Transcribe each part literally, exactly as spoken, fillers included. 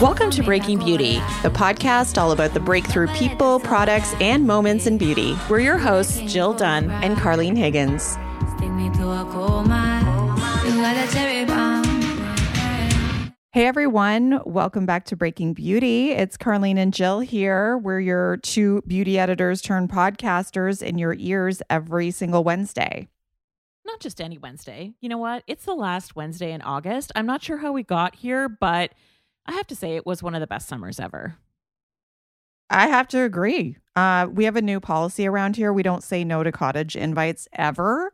Welcome to Breaking Beauty, the podcast all about the breakthrough people, products, and moments in beauty. We're your hosts, Jill Dunn and Carlene Higgins. Hey everyone, welcome back to Breaking Beauty. It's Carlene and Jill here. We're your two beauty editors turned podcasters in your ears every single Wednesday. Not just any Wednesday. You know what? It's the last Wednesday in August. I'm not sure how we got here, but I have to say it was one of the best summers ever. I have to agree. Uh, we have a new policy around here. We don't say no to cottage invites ever.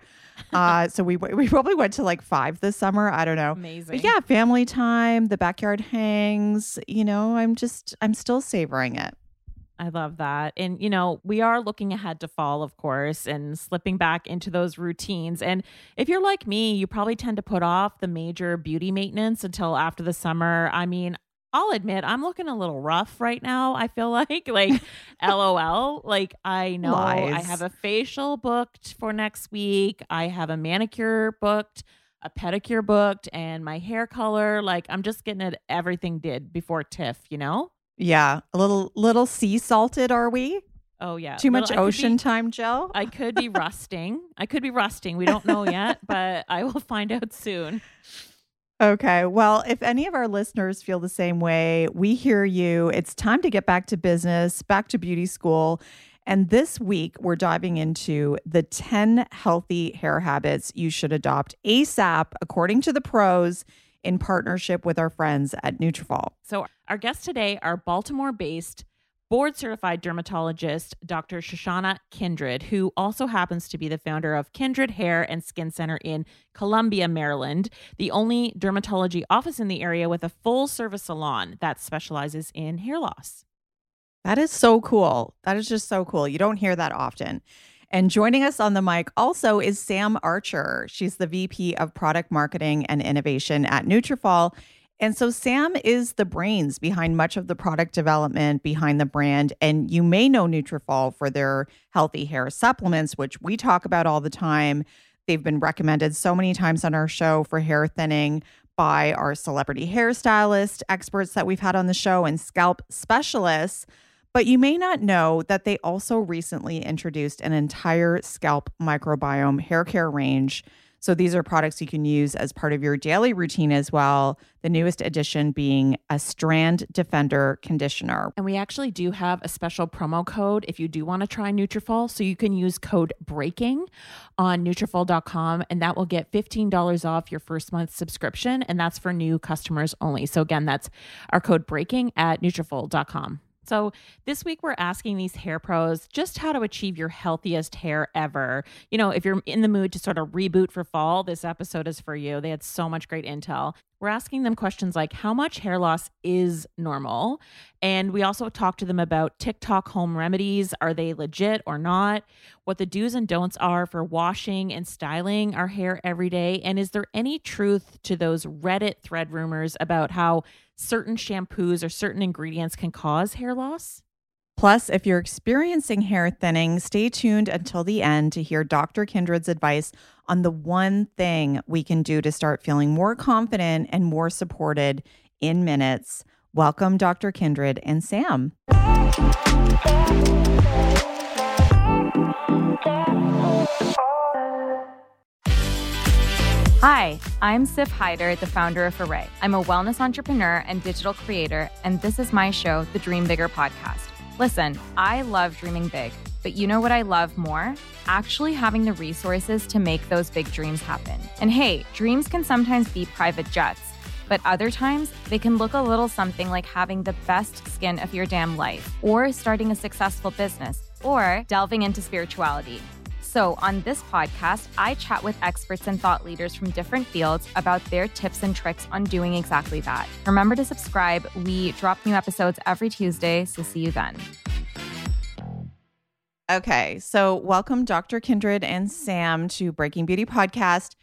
Uh, so we we probably went to like five this summer. I don't know. Amazing. But yeah, family time, the backyard hangs. You know, I'm just, I'm still savoring it. I love that. And, you know, we are looking ahead to fall, of course, and slipping back into those routines. And if you're like me, you probably tend to put off the major beauty maintenance until after the summer. I mean, I'll admit I'm looking a little rough right now. I feel like, like, LOL. Like, I know Lies. I have a facial booked for next week. I have a manicure booked, a pedicure booked, and my hair color. Like, I'm just getting it, everything did before TIFF, you know? Yeah. A little, little sea salted, are we? Oh, yeah. Too little, much ocean be, time, Jill? I could be rusting. I could be rusting. We don't know yet, but I will find out soon. Okay. Well, if any of our listeners feel the same way, we hear you. It's time to get back to business, back to beauty school. And this week, we're diving into the ten healthy hair habits you should adopt ASAP, according to the pros, in partnership with our friends at Nutrafol. So our guests today are Baltimore-based board-certified dermatologist, Doctor Chesahna Kindred, who also happens to be the founder of Kindred Hair and Skin Center in Columbia, Maryland, the only dermatology office in the area with a full-service salon that specializes in hair loss. That is so cool. That is just so cool. You don't hear that often. And joining us on the mic also is Sam Archer. She's the V P of Product Marketing and Innovation at Nutrafol. And so Sam is the brains behind much of the product development behind the brand. And you may know Nutrafol for their healthy hair supplements, which we talk about all the time. They've been recommended so many times on our show for hair thinning by our celebrity hairstylist experts that we've had on the show and scalp specialists. But you may not know that they also recently introduced an entire scalp microbiome hair care range. So these are products you can use as part of your daily routine as well. The newest addition being a Strand Defender Conditioner. And we actually do have a special promo code if you do want to try Nutrafol. So you can use code BREAKING on Nutrafol dot com and that will get fifteen dollars off your first month's subscription. And that's for new customers only. So again, that's our code BREAKING at Nutrafol dot com. So this week, we're asking these hair pros just how to achieve your healthiest hair ever. You know, if you're in the mood to sort of reboot for fall, this episode is for you. They had so much great intel. We're asking them questions like how much hair loss is normal? And we also talked to them about TikTok home remedies. Are they legit or not? What the do's and don'ts are for washing and styling our hair every day. And is there any truth to those Reddit thread rumors about how certain shampoos or certain ingredients can cause hair loss? Plus, if you're experiencing hair thinning, stay tuned until the end to hear Doctor Kindred's advice on the one thing we can do to start feeling more confident and more supported in minutes. Welcome, Doctor Kindred and Sam. Hi, I'm Sif Heider, the founder of Array. I'm a wellness entrepreneur and digital creator, and this is my show, The Dream Bigger Podcast. Listen, I love dreaming big, but you know what I love more? Actually having the resources to make those big dreams happen. And hey, dreams can sometimes be private jets, but other times they can look a little something like having the best skin of your damn life, or starting a successful business, or delving into spirituality. So on this podcast, I chat with experts and thought leaders from different fields about their tips and tricks on doing exactly that. Remember to subscribe. We drop new episodes every Tuesday, so see you then. Okay, so welcome Doctor Kindred and Sam to Breaking Beauty Podcast.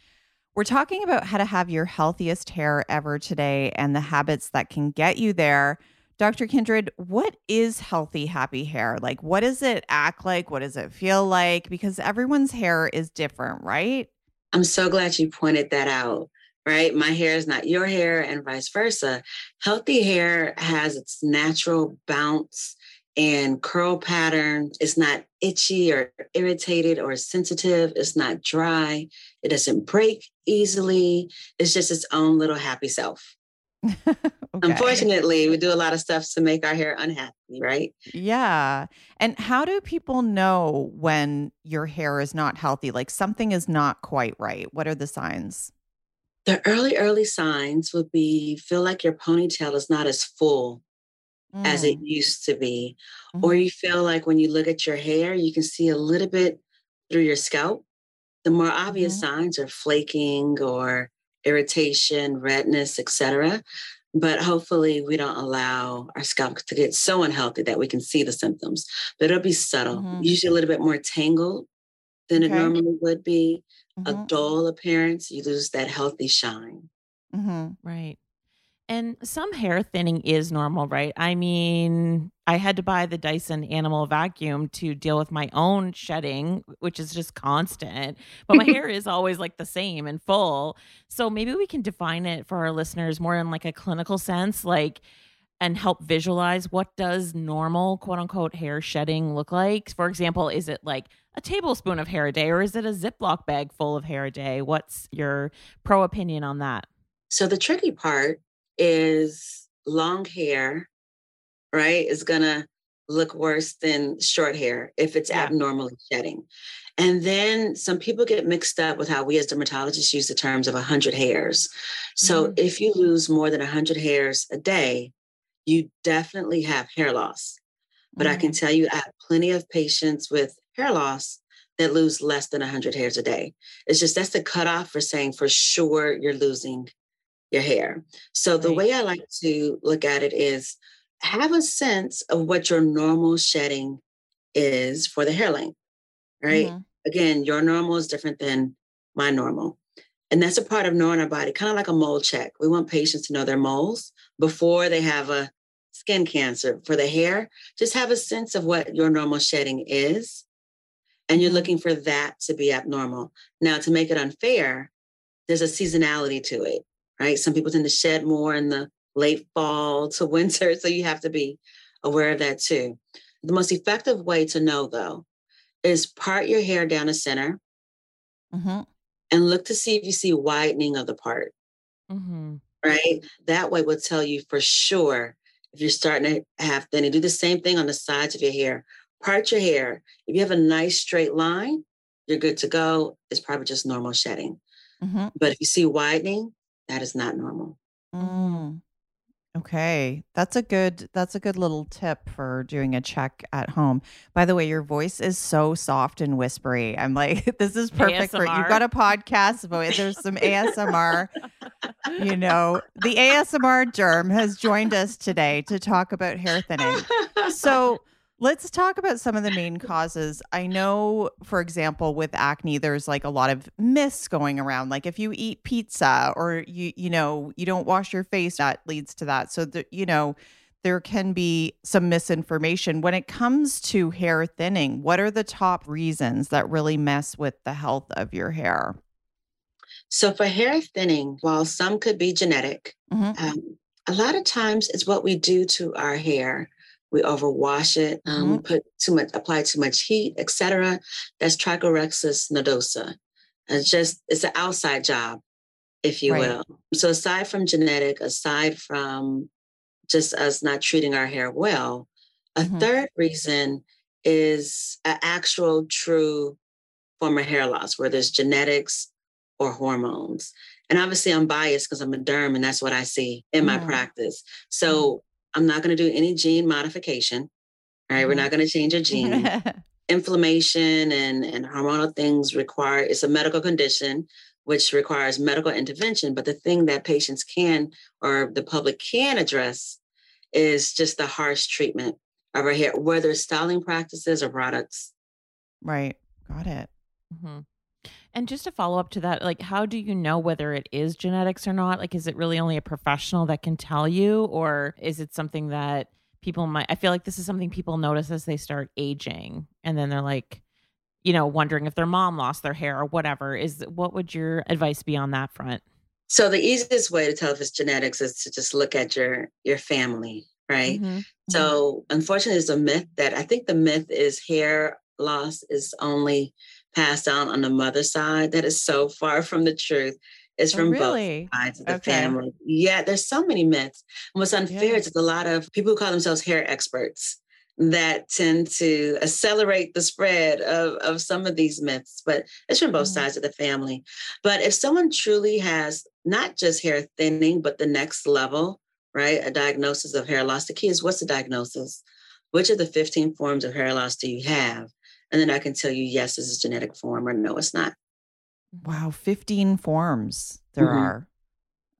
We're talking about how to have your healthiest hair ever today and the habits that can get you there. Doctor Kindred, what is healthy, happy hair? Like, what does it act like? What does it feel like? Because everyone's hair is different, right? I'm so glad you pointed that out, right? My hair is not your hair and vice versa. Healthy hair has its natural bounce and curl pattern. It's not itchy or irritated or sensitive. It's not dry. It doesn't break easily. It's just its own little happy self. Okay. Unfortunately, we do a lot of stuff to make our hair unhappy, right? Yeah. And how do people know when your hair is not healthy? Like something is not quite right. What are the signs? The early, early signs would be feel like your ponytail is not as full mm. as it used to be. Mm. Or you feel like when you look at your hair, you can see a little bit through your scalp. The more obvious mm. signs are flaking or irritation, redness, et cetera. But hopefully we don't allow our scalp to get so unhealthy that we can see the symptoms. But it'll be subtle, mm-hmm. usually a little bit more tangled than okay. it normally would be. Mm-hmm. A dull appearance, you lose that healthy shine. Mm-hmm. Right. And some hair thinning is normal, right? I mean, I had to buy the Dyson Animal Vacuum to deal with my own shedding, which is just constant. But my hair is always like the same and full. So maybe we can define it for our listeners more in like a clinical sense, like, and help visualize what does normal, quote unquote, hair shedding look like? For example, is it like a tablespoon of hair a day or is it a Ziploc bag full of hair a day? What's your pro opinion on that? So the tricky part is long hair, right, is going to look worse than short hair if it's yeah. abnormally shedding. And then some people get mixed up with how we as dermatologists use the terms of one hundred hairs. So mm-hmm. if you lose more than one hundred hairs a day, you definitely have hair loss. But mm-hmm. I can tell you I have plenty of patients with hair loss that lose less than one hundred hairs a day. It's just that's the cutoff for saying for sure you're losing your hair. So the right. way I like to look at it is have a sense of what your normal shedding is for the hair length, right? Mm-hmm. Again, your normal is different than my normal. And that's a part of knowing our body, kind of like a mole check. We want patients to know their moles before they have a skin cancer. For the hair, just have a sense of what your normal shedding is. And you're looking for that to be abnormal. Now, to make it unfair, there's a seasonality to it. Right? Some people tend to shed more in the late fall to winter. So you have to be aware of that too. The most effective way to know though, is part your hair down the center mm-hmm. and look to see if you see widening of the part, mm-hmm. right? That way will tell you for sure if you're starting to have thinning. Do the same thing on the sides of your hair. Part your hair. If you have a nice straight line, you're good to go. It's probably just normal shedding. Mm-hmm. But if you see widening, that is not normal. Mm. Okay. That's a good, that's a good little tip for doing a check at home. By the way, your voice is so soft and whispery. I'm like, this is perfect A S M R. For, you've got a podcast voice. There's some A S M R, you know, the A S M R germ has joined us today to talk about hair thinning. So let's talk about some of the main causes. I know, for example, with acne, there's like a lot of myths going around. Like if you eat pizza or, you you know, you don't wash your face, that leads to that. So, the, you know, there can be some misinformation. When it comes to hair thinning, what are the top reasons that really mess with the health of your hair? So for hair thinning, while some could be genetic, mm-hmm. um, a lot of times it's what we do to our hair. We overwash it, um, mm-hmm. we put too much, apply too much heat, et cetera. That's trichorrhexis nodosa. It's just, it's an outside job, if you right. will. So aside from genetic, aside from just us not treating our hair well, a mm-hmm. third reason is an actual true form of hair loss, where there's genetics or hormones. And obviously I'm biased because I'm a derm and that's what I see in my mm-hmm. practice. So mm-hmm. I'm not going to do any gene modification. All right. Mm-hmm. We're not going to change a gene. Inflammation and, and hormonal things require, it's a medical condition, which requires medical intervention. But the thing that patients can, or the public can address, is just the harsh treatment of our hair, whether it's styling practices or products. Right. Got it. Mm-hmm. And just to follow up to that, like, how do you know whether it is genetics or not? Like, is it really only a professional that can tell you, or is it something that people might, I feel like this is something people notice as they start aging and then they're like, you know, wondering if their mom lost their hair or whatever. Is what would your advice be on that front? So the easiest way to tell if it's genetics is to just look at your, your family, right? Mm-hmm. So mm-hmm. unfortunately, there's a myth that, I think the myth is hair loss is only passed down on the mother's side. That is so far from the truth. It's from oh, really? both sides of the okay. family. Yeah, there's so many myths. And what's unfair yes. is a lot of people who call themselves hair experts that tend to accelerate the spread of, of some of these myths, but it's from both mm-hmm. sides of the family. But if someone truly has not just hair thinning, but the next level, right, a diagnosis of hair loss, the key is, what's the diagnosis? Which of the fifteen forms of hair loss do you have? And then I can tell you, yes, this is a genetic form, or no, it's not. Wow. fifteen forms there mm-hmm. are.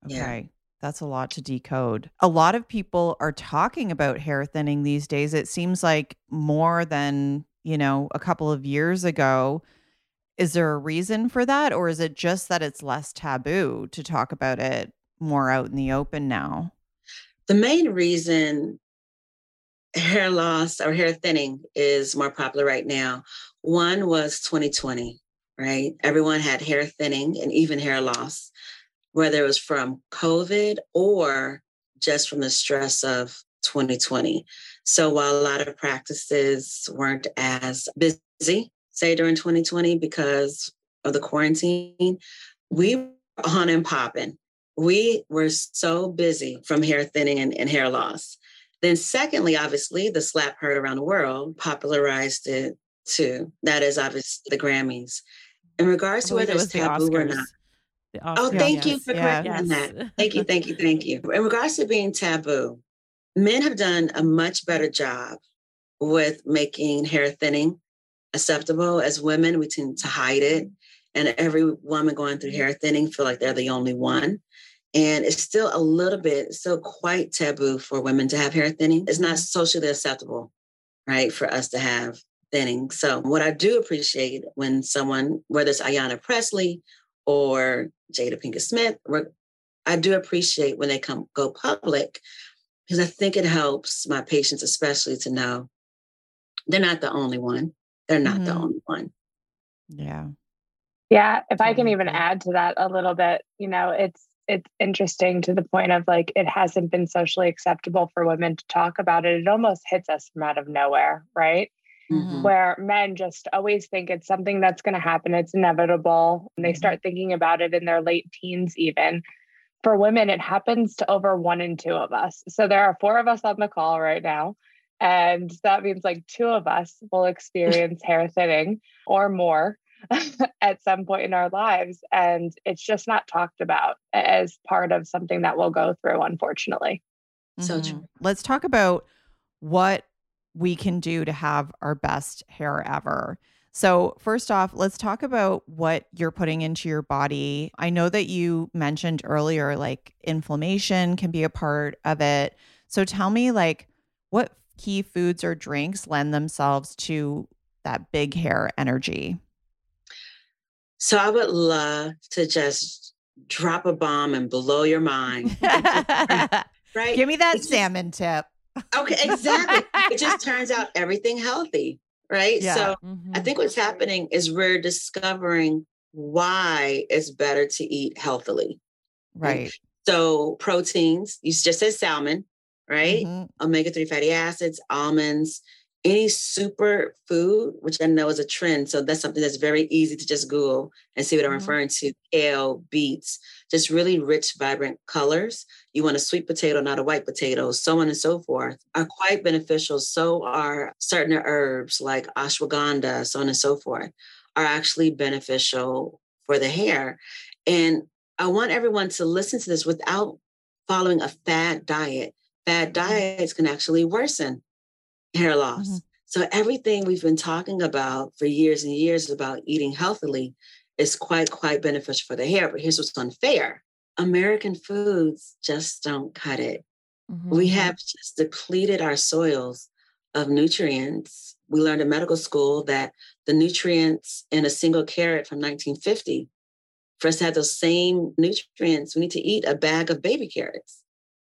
Okay. Yeah. That's a lot to decode. A lot of people are talking about hair thinning these days. It seems like more than, you know, a couple of years ago. Is there a reason for that? Or is it just that it's less taboo to talk about it more out in the open now? The main reason hair loss or hair thinning is more popular right now. One was twenty twenty, right? Everyone had hair thinning and even hair loss, whether it was from COVID or just from the stress of twenty twenty. So while a lot of practices weren't as busy, say during twenty twenty, because of the quarantine, we were on and popping. We were so busy from hair thinning and, and hair loss. Then secondly, obviously, the slap heard around the world popularized it too. That is obviously the Grammys. In regards to whether it was taboo or not. Oh, thank you for correcting yeah, yes. that. Thank you, thank you, thank you. In regards to being taboo, men have done a much better job with making hair thinning acceptable. As women, we tend to hide it. And every woman going through hair thinning feel like they're the only one. And it's still a little bit, still quite taboo for women to have hair thinning. It's not socially acceptable, right, for us to have thinning. So what I do appreciate when someone, whether it's Ayanna Pressley or Jada Pinkett Smith, I do appreciate when they come go public, because I think it helps my patients especially to know they're not the only one. They're not mm-hmm. the only one. Yeah. Yeah. If I can even add to that a little bit, you know, it's, it's interesting to the point of like, it hasn't been socially acceptable for women to talk about it. It almost hits us from out of nowhere, right? Mm-hmm. Where men just always think it's something that's going to happen. It's inevitable. And they start thinking about it in their late teens, even. For women, it happens to over one in two of us. So there are four of us on the call right now. And that means like two of us will experience hair thinning or more at some point in our lives. And it's just not talked about as part of something that we'll go through, unfortunately. Mm-hmm. So true. Let's talk about what we can do to have our best hair ever. So first off, let's talk about what you're putting into your body. I know that you mentioned earlier, like inflammation can be a part of it. So tell me, like, what key foods or drinks lend themselves to that big hair energy? So I would love to just drop a bomb and blow your mind. Right? Give me that it's salmon just, tip. Okay, exactly. It just turns out everything healthy, right? Yeah. So mm-hmm. I think what's happening is we're discovering why it's better to eat healthily. Right. So proteins, you just said salmon, right? Mm-hmm. omega three fatty acids, almonds, any super food, which I know is a trend. So that's something that's very easy to just Google and see what I'm mm-hmm. referring to. Kale, beets, just really rich, vibrant colors. You want a sweet potato, not a white potato, so on and so forth, are quite beneficial. So are certain herbs like ashwagandha, so on and so forth, are actually beneficial for the hair. And I want everyone to listen to this without following a fad diet. Fad diets can actually worsen hair loss. Mm-hmm. So everything we've been talking about for years and years about eating healthily is quite, quite beneficial for the hair. But here's what's unfair. American foods just don't cut it. Mm-hmm. We have just depleted our soils of nutrients. We learned in medical school that the nutrients in a single carrot from nineteen fifty, for us to have those same nutrients, we need to eat a bag of baby carrots.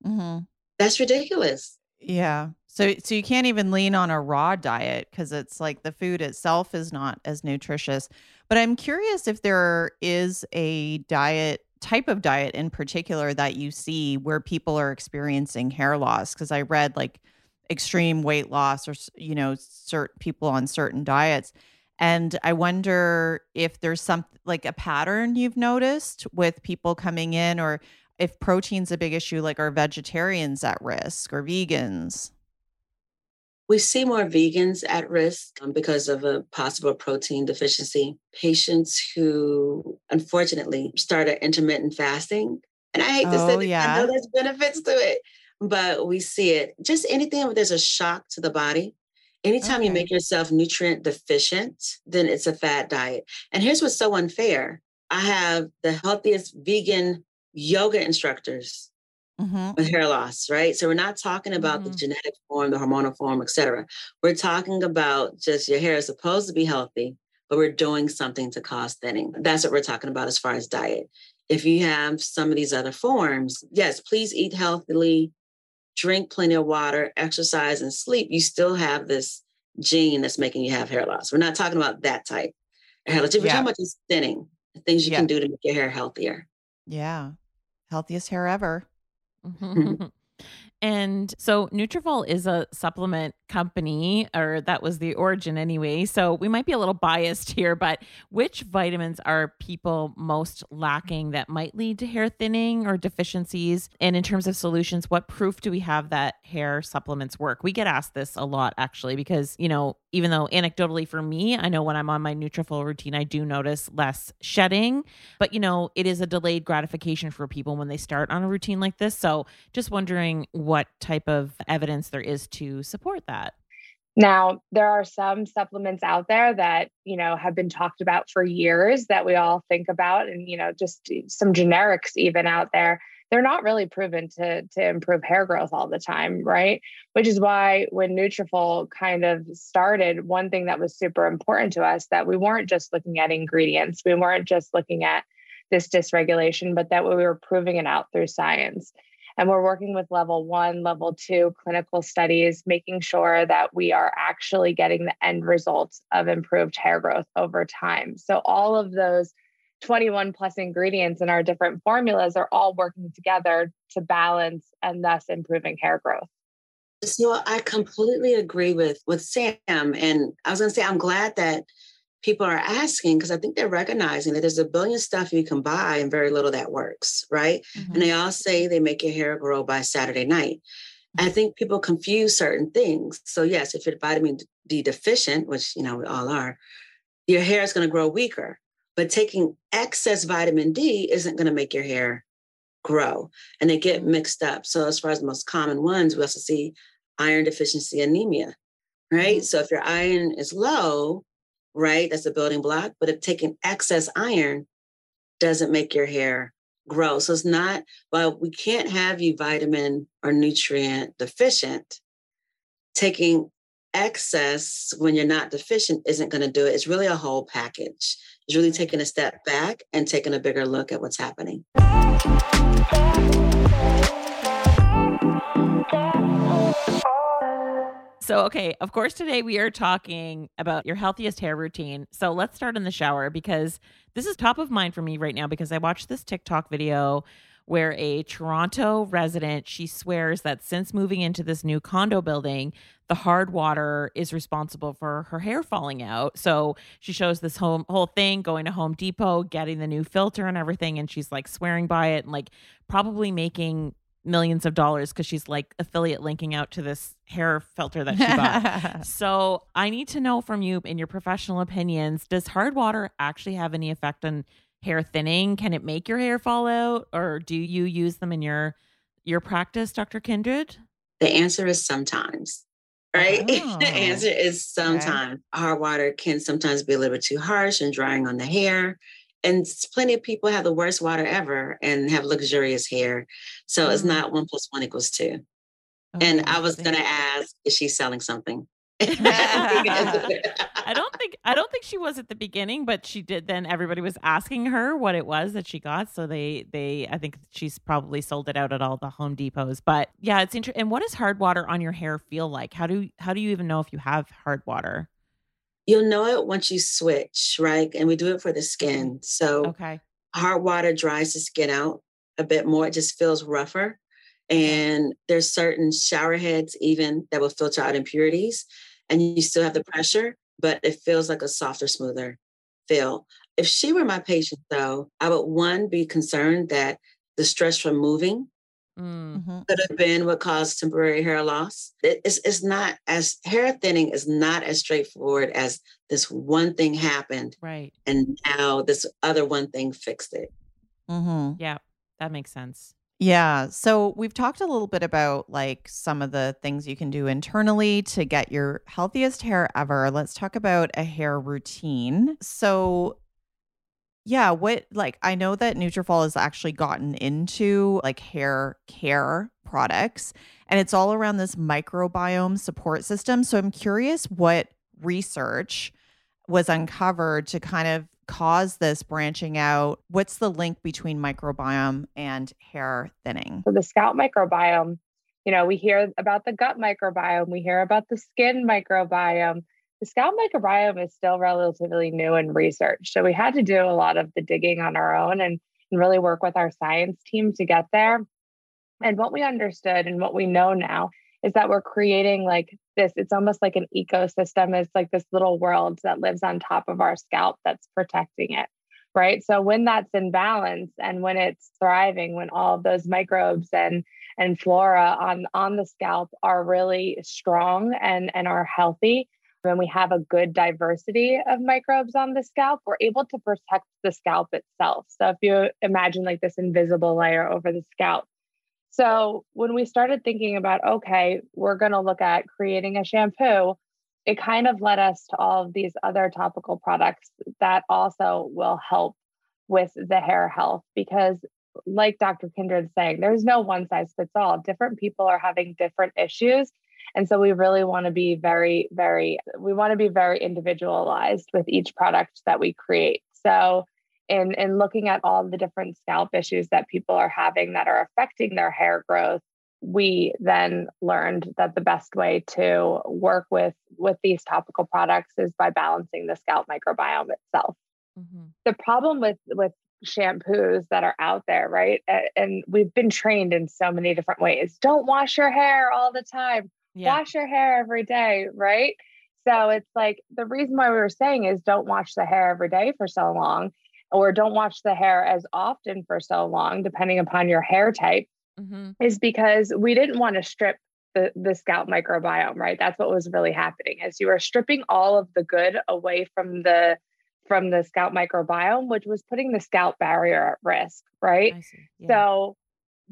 Mm-hmm. That's ridiculous. Yeah. So so you can't even lean on a raw diet because it's like the food itself is not as nutritious. But I'm curious if there is a diet, type of diet in particular that you see where people are experiencing hair loss. Because I read like extreme weight loss or, you know, certain people on certain diets. And I wonder if there's some like a pattern you've noticed with people coming in, or if protein's a big issue, like are vegetarians at risk or vegans? We see more vegans at risk because of a possible protein deficiency. Patients who, unfortunately, started intermittent fasting. And I hate to oh, say that, yeah. I know there's benefits to it, but we see it. Just anything where there's a shock to the body. Anytime okay. you make yourself nutrient deficient, then it's a fad diet. And here's what's so unfair. I have the healthiest vegan yoga instructors mm-hmm. with hair loss, right? So we're not talking about mm-hmm. the genetic form, the hormonal form, et cetera. We're talking about just your hair is supposed to be healthy, but we're doing something to cause thinning. That's what we're talking about as far as diet. If you have some of these other forms, yes, please eat healthily, drink plenty of water, exercise, and sleep. You still have this gene that's making you have hair loss. We're not talking about that type of hair loss. We're yeah. talking about just thinning, the things you yeah. can do to make your hair healthier. Yeah. Healthiest hair ever. Mm-hmm. And so Nutrafol is a supplement company, or that was the origin anyway. So we might be a little biased here, but which vitamins are people most lacking that might lead to hair thinning or deficiencies? And in terms of solutions, what proof do we have that hair supplements work? We get asked this a lot, actually, because, you know, even though anecdotally for me, I know when I'm on my Nutrafol routine, I do notice less shedding, but you know, it is a delayed gratification for people when they start on a routine like this. So just wondering what type of evidence there is to support that. Now, there are some supplements out there that, you know, have been talked about for years that we all think about, and, you know, just some generics even out there. They're not really proven to, to improve hair growth all the time, right? Which is why when Nutrafol kind of started, one thing that was super important to us, that we weren't just looking at ingredients, we weren't just looking at this dysregulation, but that we were proving it out through science. And we're working with level one, level two clinical studies, making sure that we are actually getting the end results of improved hair growth over time. So all of those twenty-one plus ingredients in our different formulas are all working together to balance and thus improving hair growth. So I completely agree with, with Sam. And I was going to say, I'm glad that people are asking, because I think they're recognizing that there's a billion stuff you can buy and very little that works, right? Mm-hmm. And they all say they make your hair grow by Saturday night. Mm-hmm. I think people confuse certain things. So yes, if you're vitamin D deficient, which, you know, we all are, your hair is going to grow weaker. But taking excess vitamin D isn't going to make your hair grow, and they get mixed up. So as far as the most common ones, we also see iron deficiency anemia, right? Mm-hmm. So if your iron is low, right, that's a building block. But if taking excess iron doesn't make your hair grow. So it's not, well, we can't have you vitamin or nutrient deficient. Taking excess when you're not deficient isn't going to do it. It's really a whole package. Is really taking a step back and taking a bigger look at what's happening. So, okay, of course, today we are talking about your healthiest hair routine. So let's start in the shower, because this is top of mind for me right now, because I watched this TikTok video where a Toronto resident, she swears that since moving into this new condo building, the hard water is responsible for her hair falling out. So she shows this home, whole thing, going to Home Depot, getting the new filter and everything. And she's like swearing by it and like probably making millions of dollars because she's like affiliate linking out to this hair filter that she bought. So I need to know from you, in your professional opinions, does hard water actually have any effect on hair thinning? Can it make your hair fall out, or do you use them in your your practice, Doctor Kindred? The answer is sometimes, right? Oh. The answer is sometimes. Okay. Hard water can sometimes be a little bit too harsh and drying on the hair. And plenty of people have the worst water ever and have luxurious hair. So mm. it's not one plus one equals two. Oh, and I was going to ask, is she selling something? I don't think I don't think she was at the beginning, but she did. Then everybody was asking her what it was that she got, so they they I think she's probably sold it out at all the Home Depots. But yeah, it's interesting. And what does hard water on your hair feel like? How do how do you even know if you have hard water? You'll know it once you switch, right? And we do it for the skin. So okay, hard water dries the skin out a bit more. It just feels rougher. And there's certain shower heads even that will filter out impurities, and you still have the pressure, but it feels like a softer, smoother feel. If she were my patient, though, I would, one, be concerned that the stress from moving mm-hmm. could have been what caused temporary hair loss. It, it's, it's not as hair thinning is not as straightforward as this one thing happened. Right. And now this other one thing fixed it. Mm-hmm. Yeah, that makes sense. Yeah. So we've talked a little bit about like some of the things you can do internally to get your healthiest hair ever. Let's talk about a hair routine. So yeah, what like I know that Nutrafol has actually gotten into like hair care products, and it's all around this microbiome support system. So I'm curious what research was uncovered to kind of cause this branching out. What's the link between microbiome and hair thinning? So the scalp microbiome, you know, we hear about the gut microbiome, we hear about the skin microbiome. The scalp microbiome is still relatively new in research. So we had to do a lot of the digging on our own and, and really work with our science team to get there. And what we understood and what we know now is that we're creating like this, it's almost like an ecosystem. It's like this little world that lives on top of our scalp that's protecting it, right? So when that's in balance and when it's thriving, when all of those microbes and and flora on, on the scalp are really strong and, and are healthy, when we have a good diversity of microbes on the scalp, we're able to protect the scalp itself. So if you imagine like this invisible layer over the scalp. So when we started thinking about, okay, we're going to look at creating a shampoo, it kind of led us to all of these other topical products that also will help with the hair health. Because like Doctor Kindred's saying, there's no one size fits all. Different people are having different issues. And so we really want to be very, very, we want to be very individualized with each product that we create. So And, and looking at all the different scalp issues that people are having that are affecting their hair growth, we then learned that the best way to work with, with these topical products is by balancing the scalp microbiome itself. Mm-hmm. The problem with, with shampoos that are out there, right? And we've been trained in so many different ways. Don't wash your hair all the time. Yeah. Wash your hair every day, right? So it's like the reason why we were saying is don't wash the hair every day for so long, or don't wash the hair as often for so long, depending upon your hair type, mm-hmm. is because we didn't want to strip the, the scalp microbiome, right? That's what was really happening, is you were stripping all of the good away from the from the scalp microbiome, which was putting the scalp barrier at risk, right? Yeah. So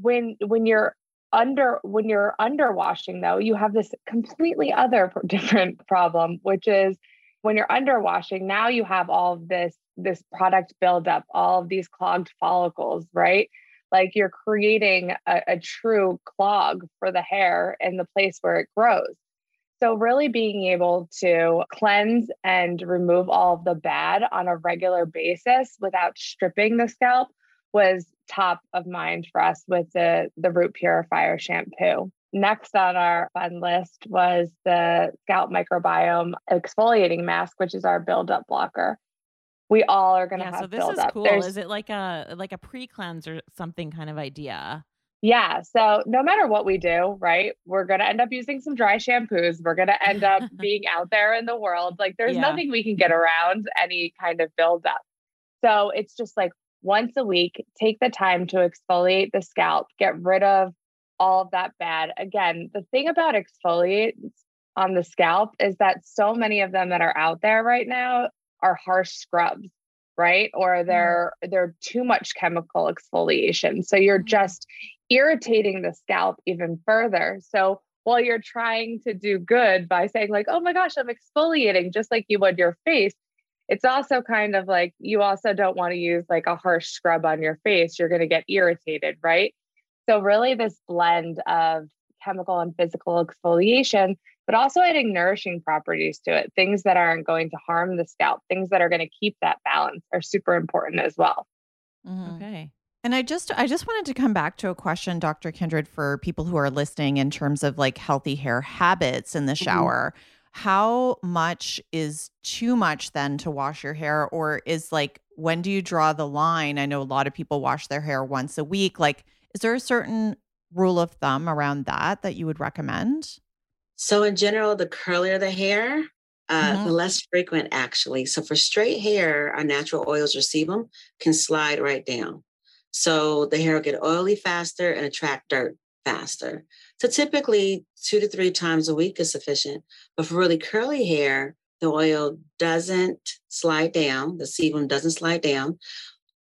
when when you're under when you're underwashing, though, you have this completely other different problem, which is when you're underwashing, now you have all of this this product buildup, all of these clogged follicles, right? Like you're creating a, a true clog for the hair in the place where it grows. So really being able to cleanse and remove all of the bad on a regular basis without stripping the scalp was top of mind for us with the, the Root Purifier shampoo. Next on our fun list was the Scalp Microbiome Exfoliating Mask, which is our buildup blocker. We all are going to yeah, have so this buildup. Is cool. There's... Is it like a like a pre-cleanse or something kind of idea? Yeah. So no matter what we do, right, we're going to end up using some dry shampoos. We're going to end up being out there in the world. Like there's yeah. nothing we can get around any kind of buildup. So it's just like once a week, take the time to exfoliate the scalp, get rid of all of that bad. Again, the thing about exfoliants on the scalp is that so many of them that are out there right now are harsh scrubs, right? Or they're, mm. they're too much chemical exfoliation. So you're just irritating the scalp even further. So while you're trying to do good by saying like, oh my gosh, I'm exfoliating just like you would your face, it's also kind of like, you also don't want to use like a harsh scrub on your face. You're going to get irritated, right? So really this blend of chemical and physical exfoliation, but also adding nourishing properties to it, things that aren't going to harm the scalp, things that are going to keep that balance are super important as well. Mm-hmm. Okay. And I just, I just wanted to come back to a question, Doctor Kindred, for people who are listening in terms of like healthy hair habits in the shower. Mm-hmm. How much is too much then to wash your hair? Or is like, when do you draw the line? I know a lot of people wash their hair once a week. Like, is there a certain rule of thumb around that that you would recommend? So in general, the curlier the hair, uh, mm-hmm. the less frequent actually. So for straight hair, our natural oils or sebum can slide right down. So the hair will get oily faster and attract dirt faster. So typically two to three times a week is sufficient. But for really curly hair, the oil doesn't slide down. The sebum doesn't slide down.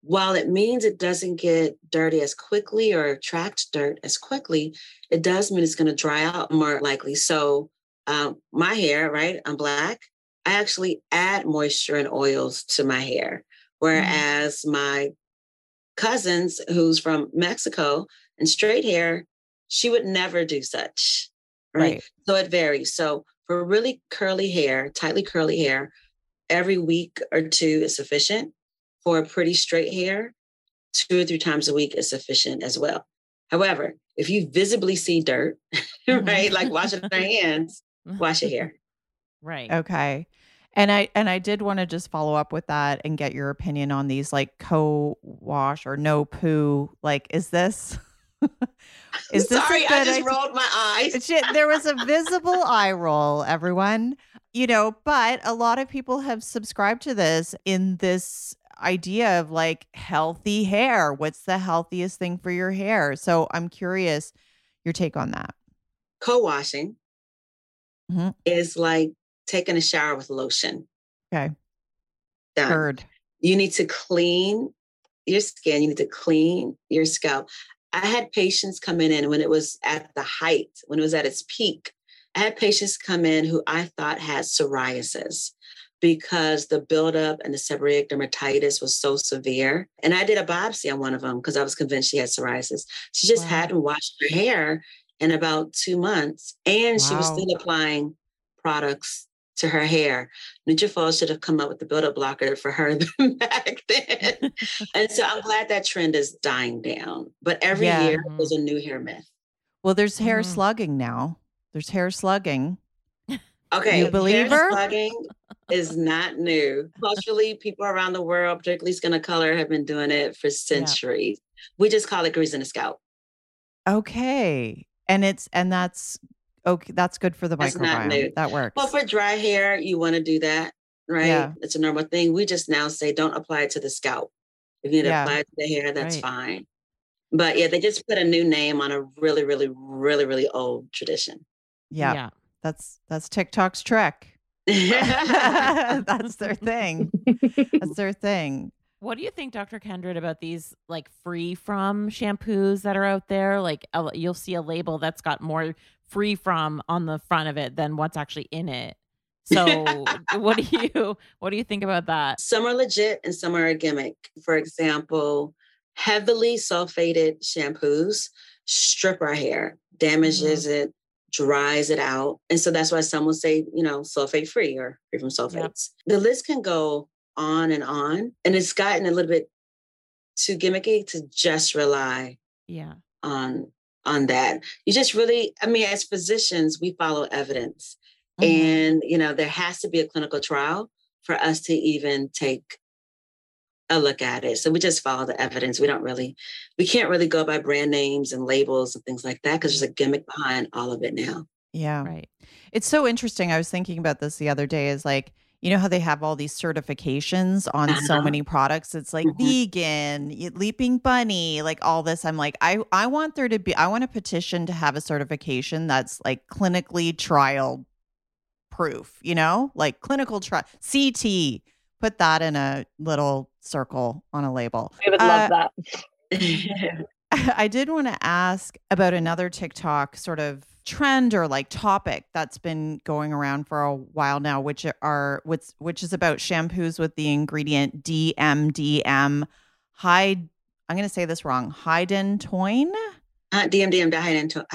While it means it doesn't get dirty as quickly or attract dirt as quickly, it does mean it's going to dry out more likely. So um, my hair, right, I'm Black, I actually add moisture and oils to my hair, whereas mm-hmm. my cousins who's from Mexico and straight hair, she would never do such, right? right? So it varies. So for really curly hair, tightly curly hair, every week or two is sufficient. For pretty straight hair, two or three times a week is sufficient as well. However, if you visibly see dirt, right, like washing your hands, wash your hair. Right. Okay. And I and I did want to just follow up with that and get your opinion on these like co-wash or no poo. Like, is this? is this Sorry, I just I, rolled my eyes. Shit, there was a visible eye roll, everyone. You know, but a lot of people have subscribed to this in this idea of like healthy hair. What's the healthiest thing for your hair? So I'm curious your take on that. Co-washing mm-hmm. is like taking a shower with lotion. Okay. Done. Heard. You need to clean your skin. You need to clean your scalp. I had patients come in and when it was at the height, when it was at its peak, I had patients come in who I thought had psoriasis, because the buildup and the seborrheic dermatitis was so severe. And I did a biopsy on one of them because I was convinced she had psoriasis. She just wow. hadn't washed her hair in about two months. And wow. she was still applying products to her hair. Nutrafol should have come up with the buildup blocker for her back then. And so I'm glad that trend is dying down. But every yeah. year there's a new hair myth. Well, there's hair mm-hmm. slugging now. There's hair slugging. Okay, you believe hair her? Slugging is not new. Culturally, people around the world, particularly skin of color, have been doing it for centuries. Yeah. We just call it greasing the scalp. Okay, and it's and that's okay. That's good for the that's microbiome. That works. Well, for dry hair, you want to do that, right? Yeah. It's a normal thing. We just now say don't apply it to the scalp. If you need to yeah. apply it to the hair, that's right. fine. But yeah, they just put a new name on a really, really, really, really old tradition. Yeah. yeah. That's that's TikTok's trick. That's their thing. That's their thing. What do you think, Doctor Kindred, about these like free from shampoos that are out there? Like you'll see a label that's got more free from on the front of it than what's actually in it. So what do you what do you think about that? Some are legit and some are a gimmick. For example, heavily sulfated shampoos strip our hair, damages mm-hmm. it, dries it out. And so that's why some will say, you know, sulfate free or free from sulfates. Yeah. The list can go on and on. And it's gotten a little bit too gimmicky to just rely yeah. on on that. You just really, I mean, as physicians, we follow evidence. Mm-hmm. And, you know, there has to be a clinical trial for us to even take a look at it. So we just follow the evidence. We don't really, we can't really go by brand names and labels and things like that, because there's a gimmick behind all of it now. Yeah. Right. It's so interesting. I was thinking about this the other day, is like, you know how they have all these certifications on so many products? It's like mm-hmm. vegan, leaping bunny, like all this. I'm like, I, I want there to be, I want a petition to have a certification that's like clinically trial proof, you know, like clinical trial, C T, put that in a little circle on a label. I would uh, love that. I did want to ask about another TikTok sort of trend or like topic that's been going around for a while now, which are what's which is about shampoos with the ingredient D M D M hide. I'm going to say this wrong. Hydantoin. Uh, D M D M hydantoin.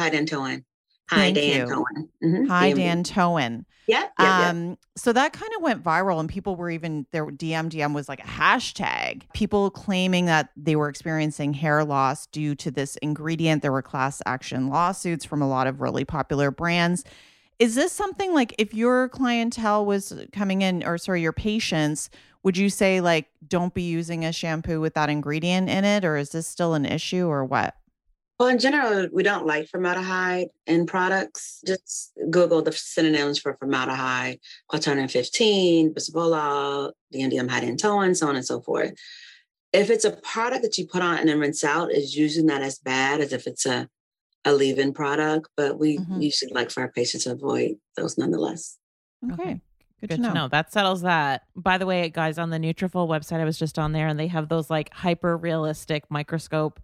Hydantoin. Mm-hmm. Hydantoin. Yeah, yeah. Um. Yeah. So that kind of went viral, and people were even their D M D M was like a hashtag. People claiming that they were experiencing hair loss due to this ingredient. There were class action lawsuits from a lot of really popular brands. Is this something like if your clientele was coming in, or sorry, your patients, would you say like don't be using a shampoo with that ingredient in it, or is this still an issue, or what? Well, in general, we don't like formaldehyde in products. Just Google the synonyms for formaldehyde, quaternion fifteen, bisabolol, D M D M hydantoin, so on and so forth. If it's a product that you put on and then rinse out, it's usually not as bad as if it's a, a leave-in product, but we mm-hmm. usually like for our patients to avoid those nonetheless. Okay. okay. Good, Good to know. know. That settles that. By the way, guys, on the Nutrafol website, I was just on there, and they have those like hyper-realistic microscope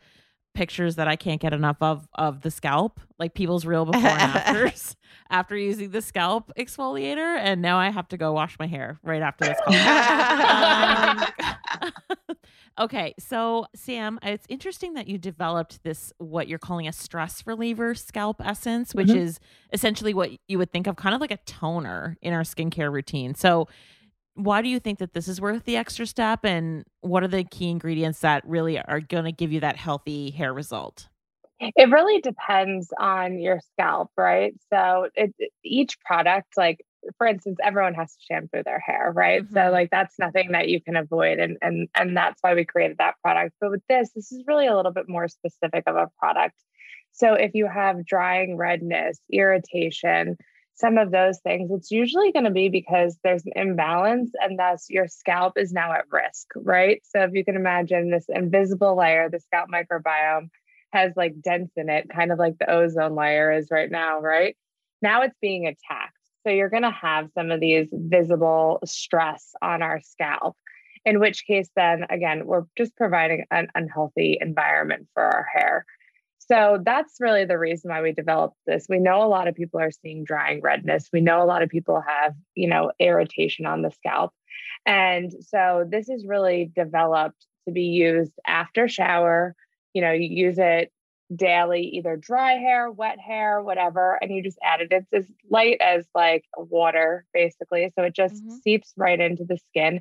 pictures that I can't get enough of, of the scalp, like people's real before and afters after using the scalp exfoliator. And now I have to go wash my hair right after this call. um, okay. So Sam, it's interesting that you developed this, what you're calling a stress reliever scalp essence, which mm-hmm. is essentially what you would think of kind of like a toner in our skincare routine. So why do you think that this is worth the extra step, and what are the key ingredients that really are going to give you that healthy hair result? It really depends on your scalp, right? So it, each product, like for instance, everyone has to shampoo their hair, right? Mm-hmm. So like that's nothing that you can avoid. And, and, and that's why we created that product. But with this, this is really a little bit more specific of a product. So if you have drying redness, irritation, some of those things, it's usually going to be because there's an imbalance, and thus your scalp is now at risk, right? So if you can imagine this invisible layer, the scalp microbiome has like dents in it, kind of like the ozone layer is right now, right? Now it's being attacked. So you're going to have some of these visible stress on our scalp, in which case then again, we're just providing an unhealthy environment for our hair. So that's really the reason why we developed this. We know a lot of people are seeing drying redness. We know a lot of people have, you know, irritation on the scalp. And so this is really developed to be used after shower. You know, you use it daily, either dry hair, wet hair, whatever, and you just add it. It's as light as like water, basically. So it just mm-hmm. seeps right into the skin.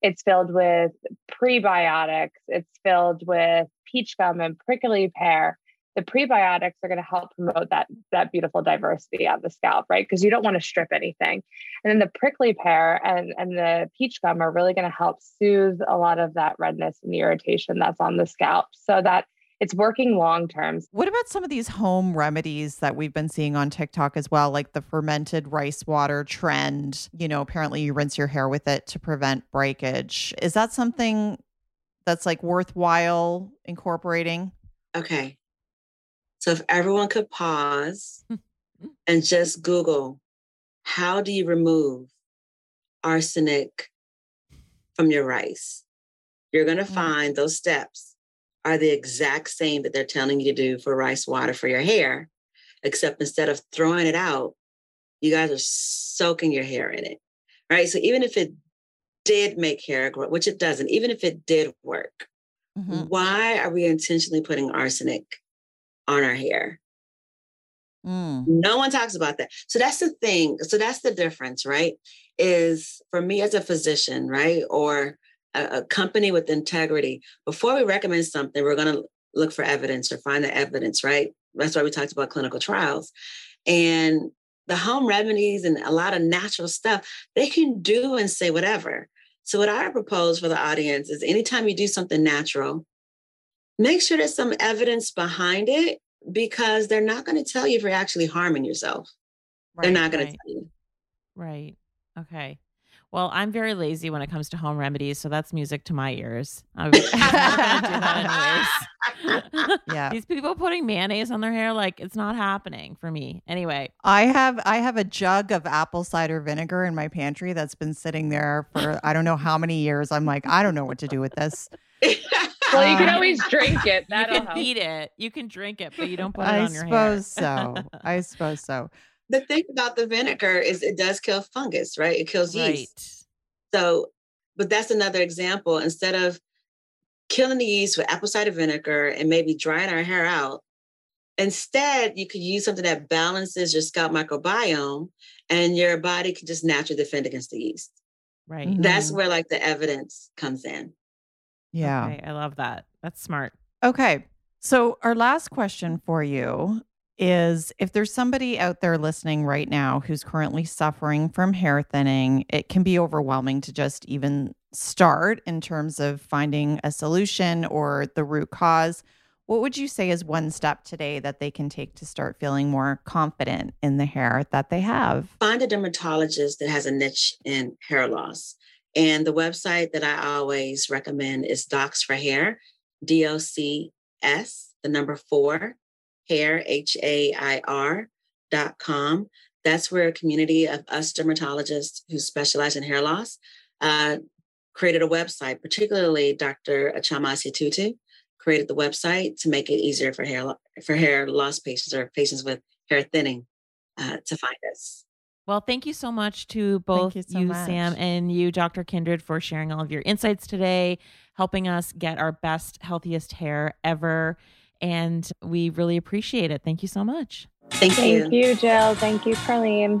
It's filled with prebiotics. It's filled with peach gum and prickly pear. The prebiotics are going to help promote that, that beautiful diversity on the scalp, right? Because you don't want to strip anything. And then the prickly pear and, and the peach gum are really going to help soothe a lot of that redness and irritation that's on the scalp, so that it's working long term. What about some of these home remedies that we've been seeing on TikTok as well, like the fermented rice water trend? You know, apparently you rinse your hair with it to prevent breakage. Is that something that's like worthwhile incorporating? Okay. So if everyone could pause and just Google, how do you remove arsenic from your rice? You're going to find those steps are the exact same that they're telling you to do for rice water for your hair, except instead of throwing it out, you guys are soaking your hair in it, right? So even if it did make hair grow, which it doesn't, even if it did work, mm-hmm. why are we intentionally putting arsenic on our hair? Mm. No one talks about that. So that's the thing. So that's the difference, right? Is for me as a physician, right? Or a, a company with integrity, before we recommend something, we're going to look for evidence or find the evidence, right? That's why we talked about clinical trials. And the home remedies and a lot of natural stuff, they can do and say whatever. So what I propose for the audience is anytime you do something natural, make sure there's some evidence behind it, because they're not going to tell you if you're actually harming yourself. Right, they're not going right. to tell you. Right. Okay. Well, I'm very lazy when it comes to home remedies, so that's music to my ears. I would, I would do that anyways. Yeah. These people putting mayonnaise on their hair, like, it's not happening for me. Anyway. I have I have a jug of apple cider vinegar in my pantry that's been sitting there for I don't know how many years. I'm like, I don't know what to do with this. Well, you can always drink it. That'll you can help. Eat it. You can drink it, but you don't put it I on your hair. I suppose so. I suppose so. The thing about the vinegar is it does kill fungus, right? It kills right. yeast. So, but that's another example. Instead of killing the yeast with apple cider vinegar and maybe drying our hair out, instead you could use something that balances your scalp microbiome and your body can just naturally defend against the yeast. Right. That's mm-hmm. where like the evidence comes in. Yeah. Okay, I love that. That's smart. Okay. So our last question for you is, if there's somebody out there listening right now who's currently suffering from hair thinning, it can be overwhelming to just even start in terms of finding a solution or the root cause. What would you say is one step today that they can take to start feeling more confident in the hair that they have? Find a dermatologist that has a niche in hair loss. And the website that I always recommend is Docs for Hair, D O C S, the number four, hair, H A I R dot com. That's where a community of us dermatologists who specialize in hair loss uh, created a website, particularly Doctor Achamasi Tutu created the website to make it easier for hair, for hair loss patients or patients with hair thinning uh, to find us. Well, thank you so much to both you, so you Sam, and you, Doctor Kindred, for sharing all of your insights today, helping us get our best, healthiest hair ever. And we really appreciate it. Thank you so much. Thank you. Thank you, Jill. Thank you, Carlene.